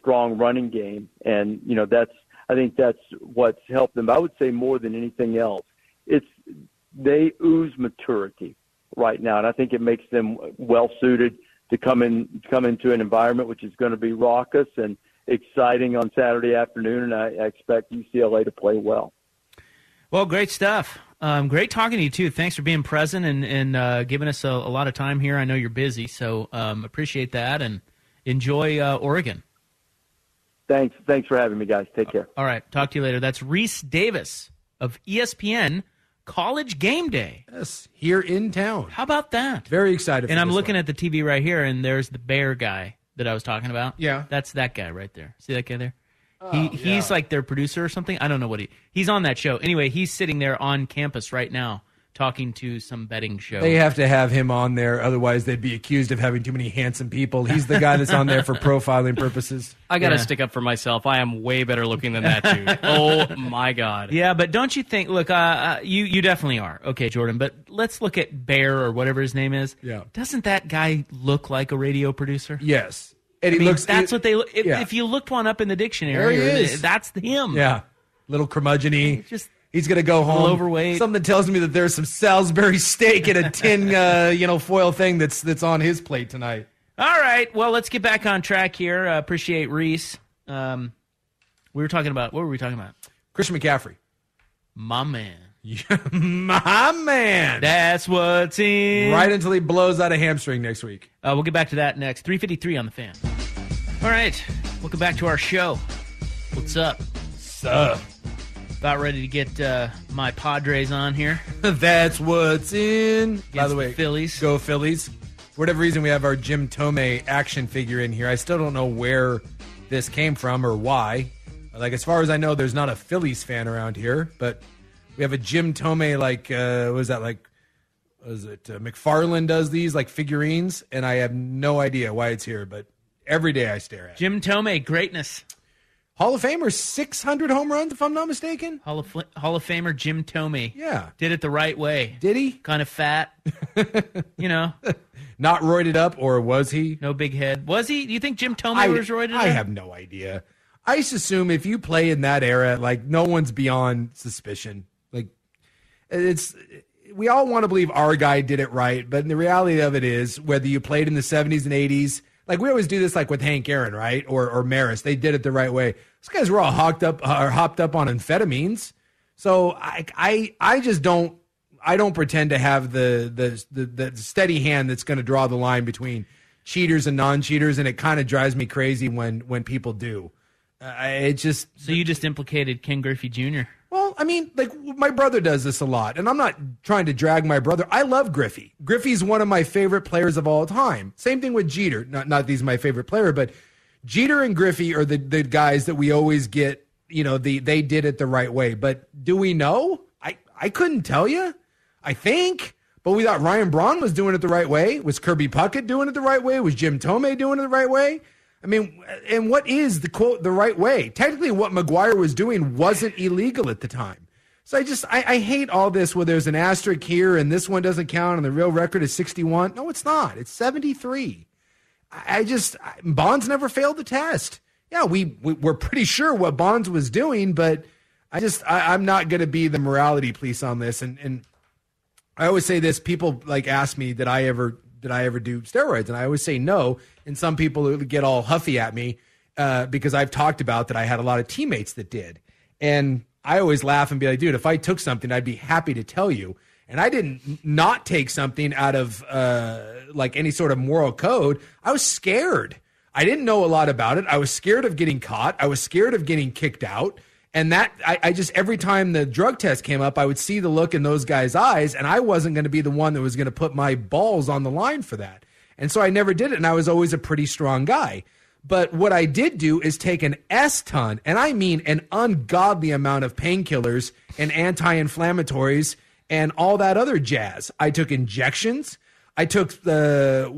strong running game. And, you know, I think that's what's helped them. I would say more than anything else, they ooze maturity right now, and I think it makes them well suited to come into an environment which is going to be raucous and exciting on Saturday afternoon. And I expect UCLA to play well. Well, great stuff. Great talking to you too. Thanks for being present and giving us a lot of time here. I know you're busy, so appreciate that and enjoy Oregon. Thanks for having me, guys. Take care. All right, talk to you later. That's Reese Davis of ESPN College Game Day. Yes, here in town. How about that? Very excited. And I'm looking at the TV right here, and there's the bear guy that I was talking about. Yeah, that's that guy right there. See that guy there? Oh, he's like their producer or something. I don't know what he's on that show. Anyway, he's sitting there on campus right now talking to some betting show. They have to have him on there, otherwise they'd be accused of having too many handsome people. He's the guy that's on there for profiling purposes. I got to stick up for myself. I am way better looking than that dude. Oh, my God. Yeah, but don't you think, look, you definitely are. Okay, Jordan, but let's look at Bear or whatever his name is. Yeah. Doesn't that guy look like a radio producer? Yes. And if you looked one up in the dictionary, there he is. That's him. Yeah. Little curmudgeon-y. He's going to go home. Overweight. Something tells me that there's some Salisbury steak in a tin, foil thing that's on his plate tonight. All right. Well, let's get back on track here. Appreciate Reese. What were we talking about? Christian McCaffrey. My man. Yeah, my man. That's what's in. Right until he blows out a hamstring next week. We'll get back to that next. 3:53 on the Fan. All right. Welcome back to our show. What's up? Sup. About ready to get my Padres on here. That's what's in. By the way, Phillies. Go Phillies. For whatever reason, we have our Jim Thome action figure in here. I still don't know where this came from or why. Like, as far as I know, there's not a Phillies fan around here, but... We have a Jim Thome, McFarlane does these, like, figurines, and I have no idea why it's here, but every day I stare at it. Jim Thome, greatness. Hall of Famer, 600 home runs, if I'm not mistaken. Hall of Famer Jim Thome. Yeah. Did it the right way. Did he? Kind of fat, you know. Not roided up, or was he? No big head. Was he? Do you think Jim Thome was roided up? I have no idea. I just assume if you play in that era, like, no one's beyond suspicion. We all want to believe our guy did it right, but the reality of it is, whether you played in the 70s and 80s, like we always do this, like with Hank Aaron, right, or Maris, they did it the right way. Those guys were all hopped up on amphetamines. So I don't pretend to have the steady hand that's going to draw the line between cheaters and non-cheaters, and it kind of drives me crazy when people do. So you just implicated Ken Griffey Jr. Well, I mean, like, my brother does this a lot, and I'm not trying to drag my brother. I love Griffey. Griffey's one of my favorite players of all time. Same thing with Jeter. Not he's my favorite player, but Jeter and Griffey are the guys that we always get, you know, they did it the right way. But do we know? I couldn't tell you, I think. But we thought Ryan Braun was doing it the right way. Was Kirby Puckett doing it the right way? Was Jim Thome doing it the right way? I mean, and what is the quote, the right way? Technically, what McGuire was doing wasn't illegal at the time. So I hate all this where there's an asterisk here and this one doesn't count and the real record is 61. No, it's not. It's 73. Bonds never failed the test. Yeah, we're pretty sure what Bonds was doing, but I'm not going to be the morality police on this. And I always say this, people like ask me, did I ever do steroids? And I always say no. And some people get all huffy at me because I've talked about that I had a lot of teammates that did. And I always laugh and be like, dude, if I took something, I'd be happy to tell you. And I didn't not take something out of any sort of moral code. I was scared. I didn't know a lot about it. I was scared of getting caught. I was scared of getting kicked out. And that I just every time the drug test came up, I would see the look in those guys' eyes, and I wasn't going to be the one that was going to put my balls on the line for that. And so I never did it, and I was always a pretty strong guy. But what I did do is take an S-ton, and I mean an ungodly amount of painkillers and anti-inflammatories and all that other jazz. I took injections. I took an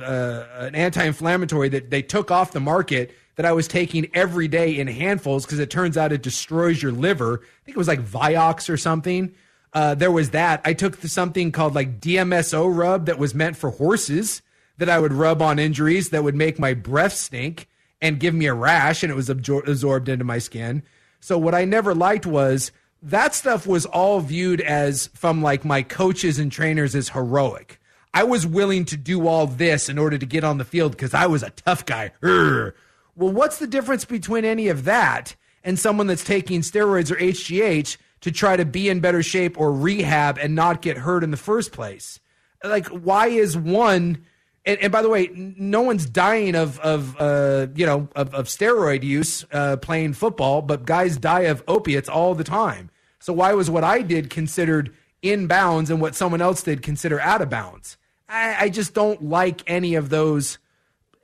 anti-inflammatory that they took off the market that I was taking every day in handfuls because it turns out it destroys your liver. I think it was like Vioxx or something. There was that. I took something called like DMSO rub that was meant for horses that I would rub on injuries that would make my breath stink and give me a rash, and it was absorbed into my skin. So what I never liked was that stuff was all viewed as from like my coaches and trainers as heroic. I was willing to do all this in order to get on the field because I was a tough guy. Urgh. Well, what's the difference between any of that and someone that's taking steroids or HGH to try to be in better shape or rehab and not get hurt in the first place? Like, why is one – and by the way, no one's dying of steroid use playing football, but guys die of opiates all the time. So why was what I did considered in bounds and what someone else did considered out of bounds? I just don't like any of those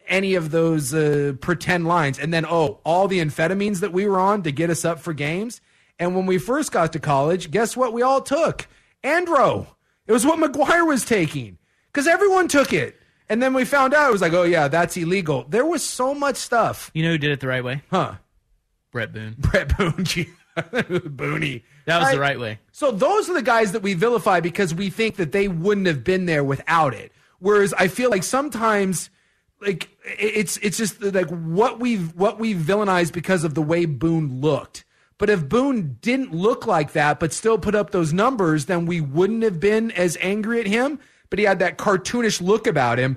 pretend lines. And then, all the amphetamines that we were on to get us up for games. And when we first got to college, guess what we all took? Andro. It was what McGuire was taking because everyone took it. And then we found out it was like, oh, yeah, that's illegal. There was so much stuff. You know who did it the right way? Huh? Brett Boone. Booney. That was the right way. So those are the guys that we vilify because we think that they wouldn't have been there without it. Whereas I feel like sometimes, like it's just like what we villainize because of the way Boone looked. But if Boone didn't look like that, but still put up those numbers, then we wouldn't have been as angry at him. But he had that cartoonish look about him.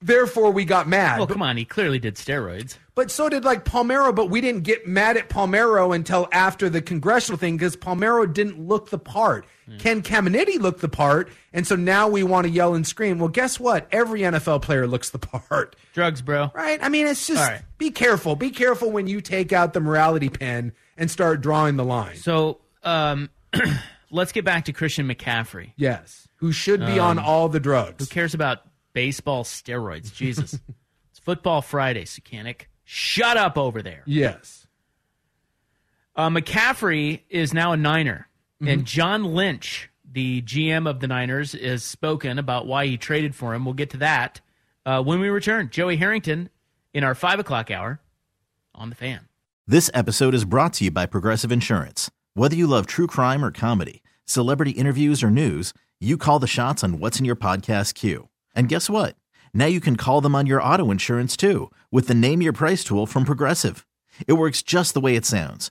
Therefore, we got mad. Well, come on. He clearly did steroids. But so did, like, Palmeiro, but we didn't get mad at Palmeiro until after the congressional thing because Palmeiro didn't look the part. Yeah. Ken Caminiti looked the part, and so now we want to yell and scream. Well, guess what? Every NFL player looks the part. Drugs, bro. Right? I mean, it's just Be careful. Be careful when you take out the morality pen and start drawing the line. So let's get back to Christian McCaffrey. Yes, who should be on all the drugs. Who cares about baseball steroids? Jesus. It's Football Friday, Sukanik. Shut up over there. Yes. McCaffrey is now a Niner. Mm-hmm. And John Lynch, the GM of the Niners, has spoken about why he traded for him. We'll get to that when we return. Joey Harrington in our 5 o'clock hour on The Fan. This episode is brought to you by Progressive Insurance. Whether you love true crime or comedy, celebrity interviews or news, you call the shots on what's in your podcast queue. And guess what? Now you can call them on your auto insurance, too, with the Name Your Price tool from Progressive. It works just the way it sounds.